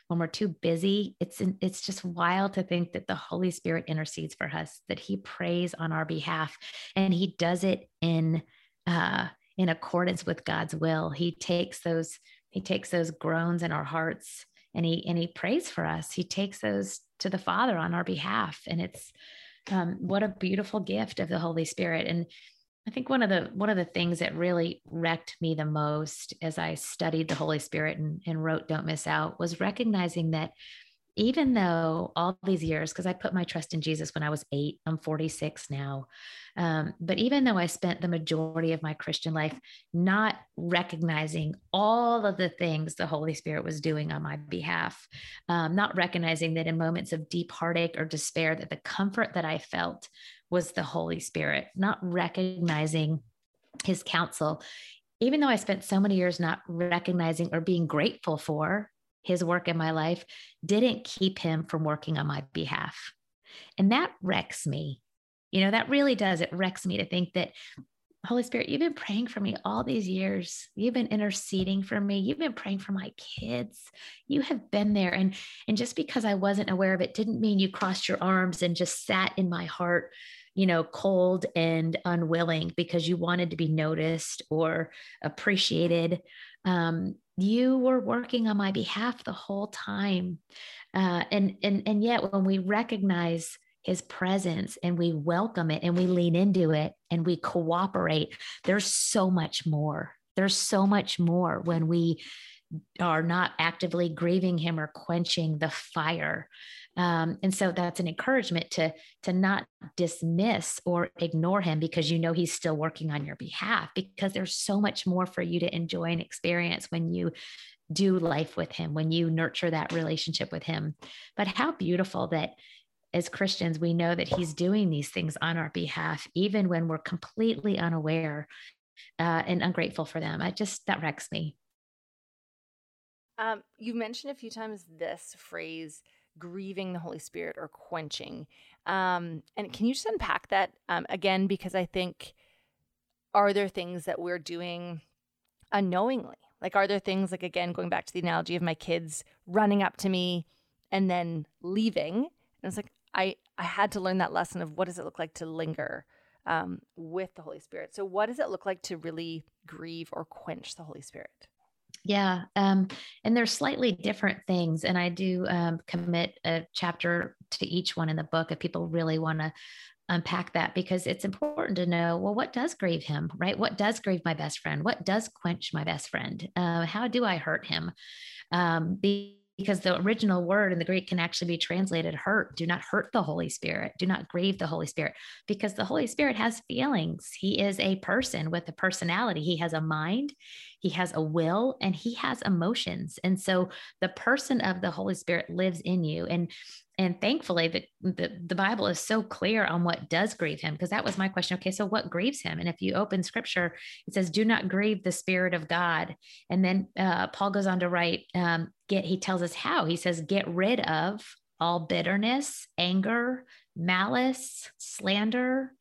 when we're too busy. It's, it's just wild to think that the Holy Spirit intercedes for us, that he prays on our behalf, and he does it in, uh, in accordance with God's will. He takes those, he takes those groans in our hearts, and he, and he prays for us. He takes those to the Father on our behalf. And it's, Um, what a beautiful gift of the Holy Spirit. And I think one of the, one of the things that really wrecked me the most as I studied the Holy Spirit and, and wrote Don't Miss Out was recognizing that even though all these years, because I put my trust in Jesus when I was eight, I'm forty-six now. Um, but even though I spent the majority of my Christian life not recognizing all of the things the Holy Spirit was doing on my behalf, um, not recognizing that in moments of deep heartache or despair, that the comfort that I felt was the Holy Spirit, not recognizing his counsel, even though I spent so many years not recognizing or being grateful for his work in my life, didn't keep him from working on my behalf. And that wrecks me. You know, that really does. It wrecks me to think that, Holy Spirit, you've been praying for me all these years. You've been interceding for me. You've been praying for my kids. You have been there. And, and just because I wasn't aware of it didn't mean you crossed your arms and just sat in my heart, you know, cold and unwilling because you wanted to be noticed or appreciated. Um, You were working on my behalf the whole time. Uh, and, and, and yet when we recognize his presence and we welcome it and we lean into it and we cooperate, there's so much more. There's so much more when we are not actively grieving him or quenching the fire. Um, and so that's an encouragement to, to not dismiss or ignore him because you know he's still working on your behalf, because there's so much more for you to enjoy and experience when you do life with him, when you nurture that relationship with him. But how beautiful that as Christians, we know that he's doing these things on our behalf, even when we're completely unaware uh, and ungrateful for them. I just, that wrecks me. Um, you mentioned a few times this phrase, grieving the Holy Spirit or quenching. Um, and can you just unpack that um, again? Because I think, are there things that we're doing unknowingly? Like, are there things like, again, going back to the analogy of my kids running up to me and then leaving. And it's like, I, I had to learn that lesson of what does it look like to linger um, with the Holy Spirit? So what does it look like to really grieve or quench the Holy Spirit? Yeah. Um, and they're slightly different things. And I do um, commit a chapter to each one in the book if people really want to unpack that, because it's important to know, well, what does grieve him, right? What does grieve my best friend? What does quench my best friend? Uh, how do I hurt him? Um, be- because the original word in the Greek can actually be translated hurt. Do not hurt the Holy Spirit. Do not grieve the Holy Spirit, because the Holy Spirit has feelings. He is a person with a personality. He has a mind, he has a will, and he has emotions. And so the person of the Holy Spirit lives in you. And And thankfully, the, the, the Bible is so clear on what does grieve him, because that was my question. Okay, so what grieves him? And if you open scripture, it says, do not grieve the Spirit of God. And then uh, Paul goes on to write, um, get, he tells us how. He says, get rid of all bitterness, anger, malice, slander.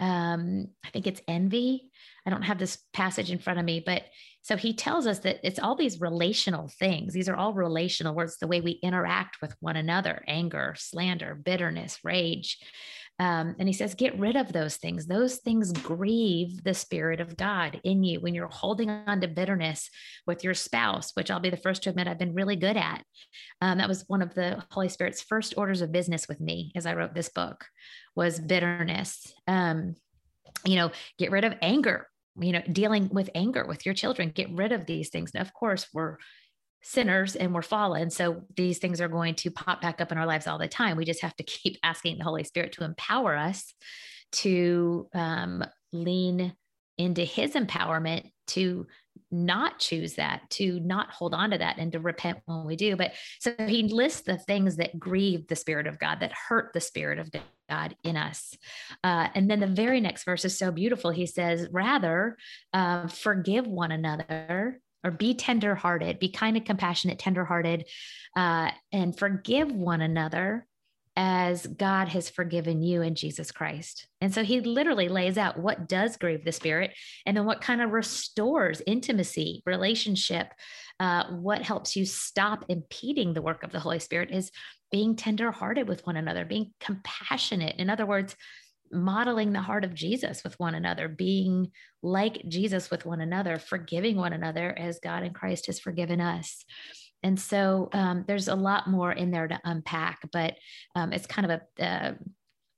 Um, I think it's envy. I don't have this passage in front of me, but so he tells us that it's all these relational things. These are all relational words, the way we interact with one another, anger, slander, bitterness, rage. Um, and he says, get rid of those things. Those things grieve the Spirit of God in you. When you're holding on to bitterness with your spouse, which I'll be the first to admit I've been really good at. Um, that was one of the Holy Spirit's first orders of business with me as I wrote this book, was bitterness. Um, you know, get rid of anger, you know, dealing with anger with your children, get rid of these things. Now, of course, we're sinners and we're fallen. So these things are going to pop back up in our lives all the time. We just have to keep asking the Holy Spirit to empower us to um, lean into his empowerment, to not choose that, to not hold on to that, and to repent when we do. But so he lists the things that grieve the Spirit of God, that hurt the Spirit of God in us. Uh, and then the very next verse is so beautiful. He says, rather, uh, forgive one another, or be tenderhearted, be kind and compassionate, tenderhearted, uh, and forgive one another as God has forgiven you in Jesus Christ. And so he literally lays out what does grieve the Spirit, and then what kind of restores intimacy, relationship, uh, what helps you stop impeding the work of the Holy Spirit is being tenderhearted with one another, being compassionate. In other words, modeling the heart of Jesus with one another, being like Jesus with one another, forgiving one another as God in Christ has forgiven us. And so um, there's a lot more in there to unpack, but um, it's kind of a, uh,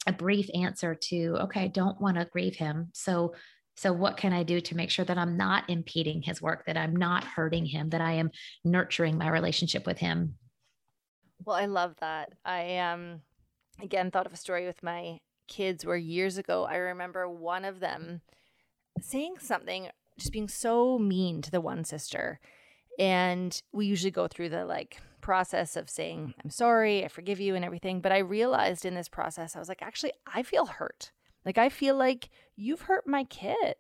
a brief answer to, okay, I don't want to grieve him. So, so what can I do to make sure that I'm not impeding his work, that I'm not hurting him, that I am nurturing my relationship with him? Well, I love that. I, um, again, thought of a story with my kids where years ago, I remember one of them saying something, just being so mean to the one sister. And we usually go through the like process of saying, I'm sorry, I forgive you and everything. But I realized in this process, I was like, actually, I feel hurt. Like, I feel like you've hurt my kid.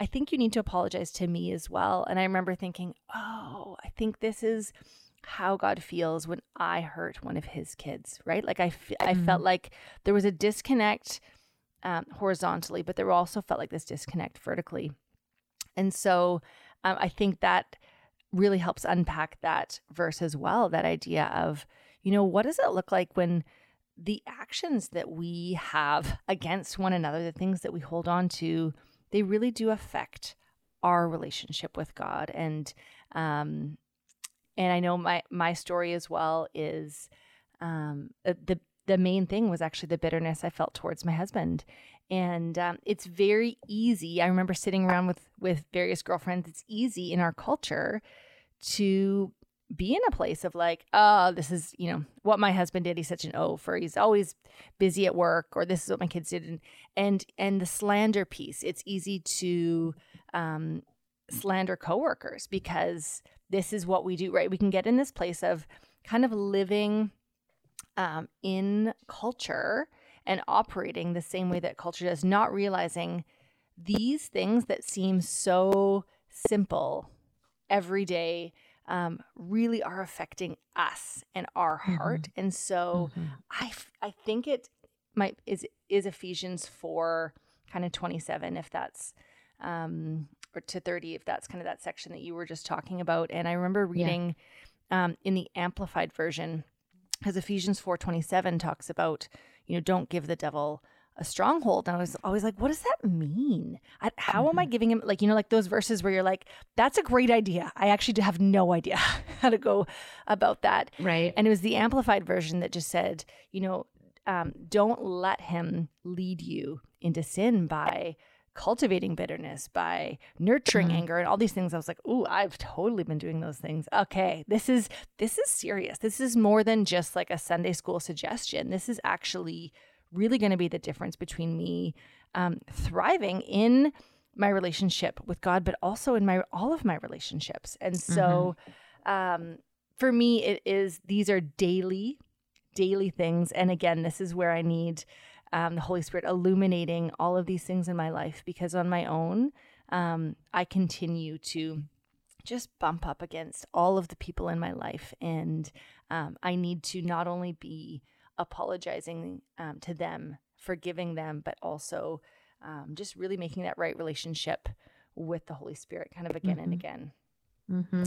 I think you need to apologize to me as well. And I remember thinking, oh, I think this is how God feels when I hurt one of his kids, right? Like I, f- I mm-hmm. felt like there was a disconnect um, horizontally, but there also felt like this disconnect vertically. And so um, I think that really helps unpack that verse as well, that idea of, you know, what does it look like when the actions that we have against one another, the things that we hold on to, they really do affect our relationship with God. And, um, And I know my, my story as well is um, the the main thing was actually the bitterness I felt towards my husband. And um, it's very easy. I remember sitting around with, with various girlfriends. It's easy in our culture to be in a place of like, oh, this is, you know, what my husband did. He's such an oaf, or he's always busy at work, or this is what my kids did. And and, and the slander piece, it's easy to um, slander coworkers because this is what we do, right? We can get in this place of kind of living um, in culture and operating the same way that culture does, not realizing these things that seem so simple every day um, really are affecting us and our mm-hmm. heart. And so mm-hmm. I, f- I think it might is is Ephesians four, kind of twenty-seven, if that's um or to thirty, if that's kind of that section that you were just talking about. And I remember reading yeah. um, in the Amplified version, because Ephesians four twenty-seven talks about, you know, don't give the devil a stronghold. And I was always like, what does that mean? I, how mm-hmm. am I giving him, like, you know, like those verses where you're like, that's a great idea. I actually have no idea how to go about that. Right. And it was the Amplified version that just said, you know, um, don't let him lead you into sin by cultivating bitterness, by nurturing mm-hmm. anger and all these things. I was like, ooh, I've totally been doing those things. Okay. This is, this is serious. This is more than just like a Sunday school suggestion. This is actually really going to be the difference between me um, thriving in my relationship with God, but also in my, all of my relationships. And so mm-hmm. um, for me, it is, these are daily, daily things. And again, this is where I need Um, the Holy Spirit illuminating all of these things in my life, because on my own, um, I continue to just bump up against all of the people in my life. And um, I need to not only be apologizing um, to them, forgiving them, but also um, just really making that right relationship with the Holy Spirit kind of again mm-hmm. and again. Mm-hmm.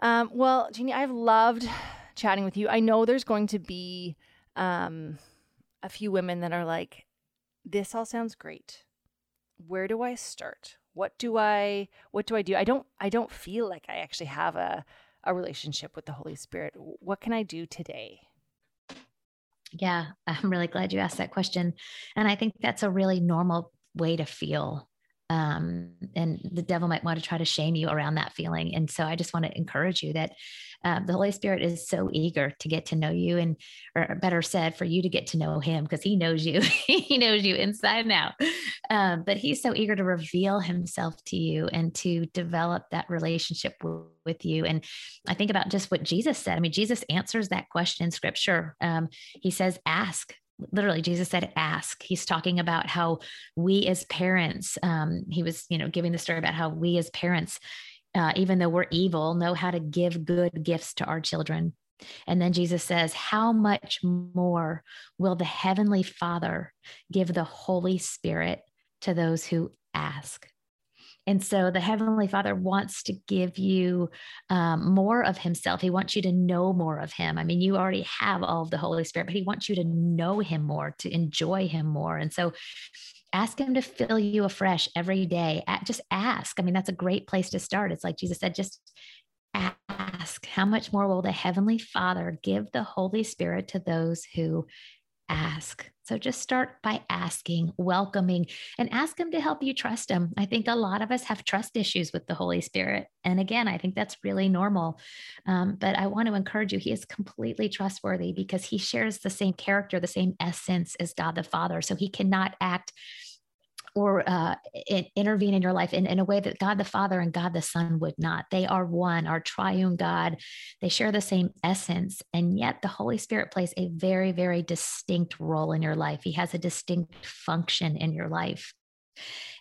Um, well, Jeannie, I've loved chatting with you. I know there's going to be... Um, a few women that are like, this all sounds great. Where do I start? What do I, what do I do? I don't, I don't feel like I actually have a, a relationship with the Holy Spirit. What can I do today? Yeah, I'm really glad you asked that question. And I think that's a really normal way to feel. Um, and the devil might want to try to shame you around that feeling. And so I just want to encourage you that um, the Holy Spirit is so eager to get to know you, and, or better said, for you to get to know him, because he knows you, he knows you inside and out. Um, but he's so eager to reveal himself to you and to develop that relationship with, with you. And I think about just what Jesus said. I mean, Jesus answers that question in scripture. Um, he says, ask. Literally, Jesus said, ask. He's talking about how we as parents, um, he was, you know, giving the story about how we as parents, uh, even though we're evil, know how to give good gifts to our children. And then Jesus says, how much more will the Heavenly Father give the Holy Spirit to those who ask? And so the Heavenly Father wants to give you um, more of himself. He wants you to know more of him. I mean, you already have all of the Holy Spirit, but he wants you to know him more, to enjoy him more. And so ask him to fill you afresh every day. Just ask. I mean, that's a great place to start. It's like Jesus said, just ask. How much more will the Heavenly Father give the Holy Spirit to those who ask? So just start by asking, welcoming, and ask him to help you trust him. I think a lot of us have trust issues with the Holy Spirit. And again, I think that's really normal. Um, but I want to encourage you, he is completely trustworthy because he shares the same character, the same essence as God the Father. So he cannot act or uh, intervene in your life in, in a way that God the Father and God the Son would not. They are one, our triune God. They share the same essence. And yet the Holy Spirit plays a very, very distinct role in your life. He has a distinct function in your life.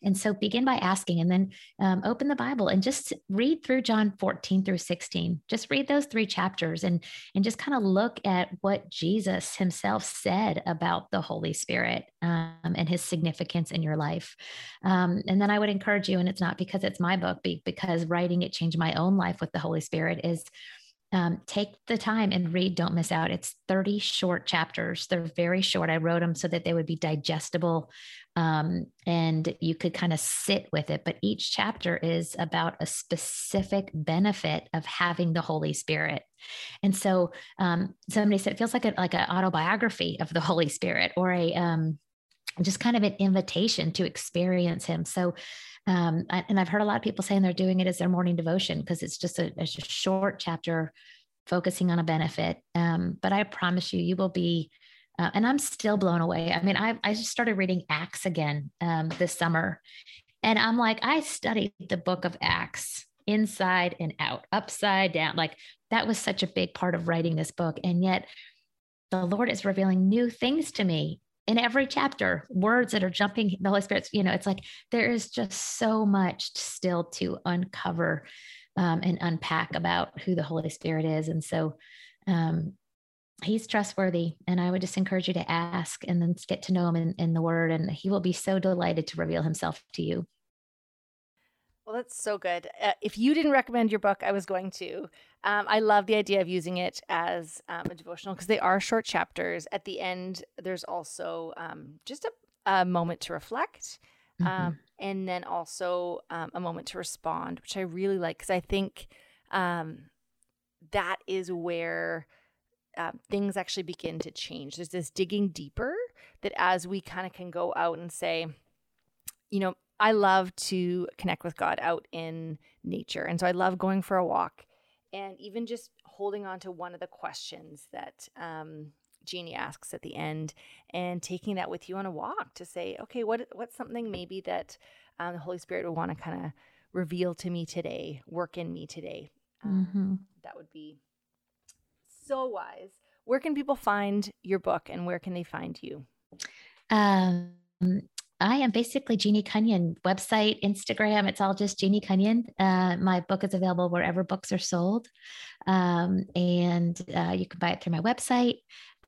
And so begin by asking, and then um, open the Bible and just read through John fourteen through sixteen. Just read those three chapters and, and just kind of look at what Jesus himself said about the Holy Spirit um, and his significance in your life. Um, and then I would encourage you, and it's not because it's my book, because writing it changed my own life with the Holy Spirit, is Um, take the time and read Don't Miss Out. It's thirty short chapters. They're very short. I wrote them so that they would be digestible um, and you could kind of sit with it. But each chapter is about a specific benefit of having the Holy Spirit. And so um, somebody said, it feels like a, like an autobiography of the Holy Spirit, or a um, just kind of an invitation to experience him. So Um, and I've heard a lot of people saying they're doing it as their morning devotion because it's just a, it's a short chapter focusing on a benefit. Um, but I promise you, you will be, uh, and I'm still blown away. I mean, I, I just started reading Acts again um, this summer, and I'm like, I studied the book of Acts inside and out, upside down. Like, that was such a big part of writing this book. And yet the Lord is revealing new things to me in every chapter, words that are jumping, the Holy Spirit's, you know, it's like, there is just so much still to uncover um, and unpack about who the Holy Spirit is. And so um, he's trustworthy, and I would just encourage you to ask and then get to know him in, in the word. And he will be so delighted to reveal himself to you. Well, that's so good. Uh, if you didn't recommend your book, I was going to. Um, I love the idea of using it as um, a devotional because they are short chapters. At the end, there's also um, just a, a moment to reflect um, mm-hmm. and then also um, a moment to respond, which I really like because I think um, that is where uh, things actually begin to change. There's this digging deeper that as we kind of can go out and say, you know, I love to connect with God out in nature. And so I love going for a walk and even just holding on to one of the questions that um, Jeannie asks at the end and taking that with you on a walk to say, okay, what what's something maybe that um, the Holy Spirit would want to kind of reveal to me today, work in me today. Um, mm-hmm. That would be so wise. Where can people find your book, and where can they find you? Um. I am basically Jeannie Cunyon. Website, Instagram, it's all just Jeannie Cunyon. Uh, my book is available wherever books are sold. Um, and uh, you can buy it through my website.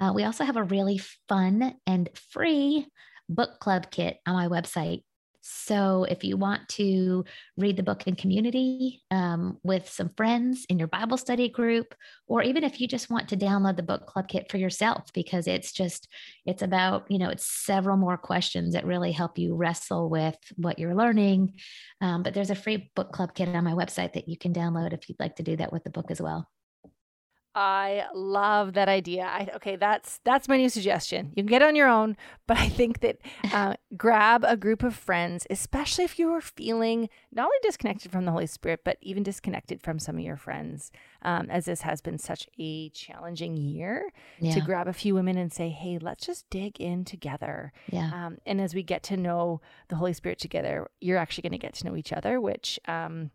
Uh, we also have a really fun and free book club kit on my website. So if you want to read the book in community um, with some friends in your Bible study group, or even if you just want to download the book club kit for yourself, because it's just, it's about, you know, it's several more questions that really help you wrestle with what you're learning. Um, but there's a free book club kit on my website that you can download if you'd like to do that with the book as well. I love that idea. I, okay, that's that's my new suggestion. You can get it on your own, but I think that uh, grab a group of friends, especially if you are feeling not only disconnected from the Holy Spirit, but even disconnected from some of your friends, um, as this has been such a challenging year, yeah. to grab a few women and say, hey, let's just dig in together. Yeah. Um, and as we get to know the Holy Spirit together, you're actually going to get to know each other, which... Um,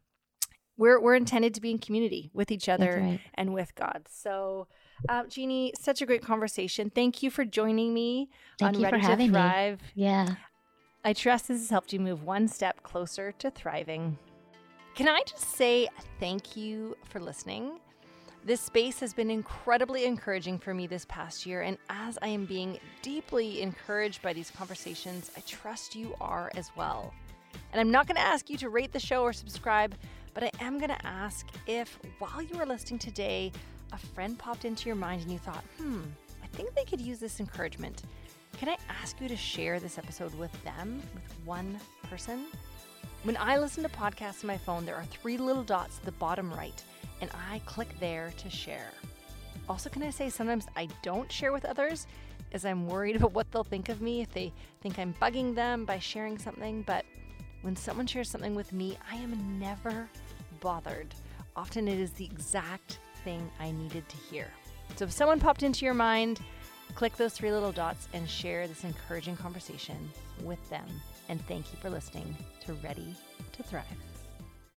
We're we're intended to be in community with each other right. and with God. So, uh, Jeannie, such a great conversation. Thank you for joining me Thank on you Ready for having to Thrive. Me. Yeah, I trust this has helped you move one step closer to thriving. Can I just say thank you for listening? This space has been incredibly encouraging for me this past year, and as I am being deeply encouraged by these conversations, I trust you are as well. And I'm not going to ask you to rate the show or subscribe. But I am going to ask if, while you were listening today, a friend popped into your mind and you thought, hmm, I think they could use this encouragement. Can I ask you to share this episode with them, with one person? When I listen to podcasts on my phone, there are three little dots at the bottom right, and I click there to share. Also, can I say sometimes I don't share with others as I'm worried about what they'll think of me if they think I'm bugging them by sharing something. But when someone shares something with me, I am never bothered. Often it is the exact thing I needed to hear. So if someone popped into your mind, click those three little dots and share this encouraging conversation with them. And thank you for listening to Ready to Thrive.